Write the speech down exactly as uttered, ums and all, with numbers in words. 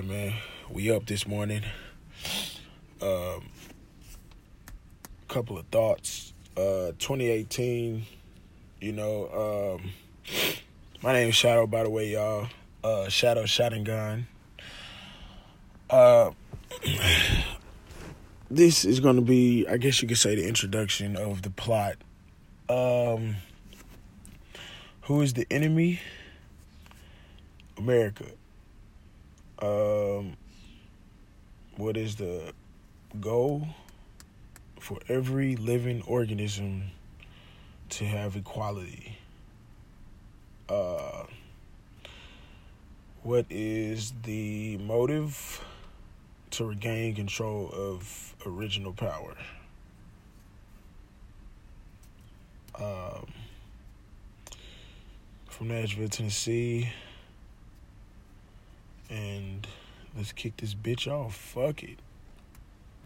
right, man. We up this morning. Um, couple of thoughts. Uh, twenty eighteen, you know, um, my name is Shadow, by the way, y'all. Uh, Shadow Shot and Gun. Uh, this is going to be, I guess you could say, the introduction of the plot. Um, who is the enemy? America. Um, what is the goal? For every living organism to have equality. Uh, what is the motive? To regain control of original power. Um, from Nashville, Tennessee. And let's kick this bitch off. Fuck it.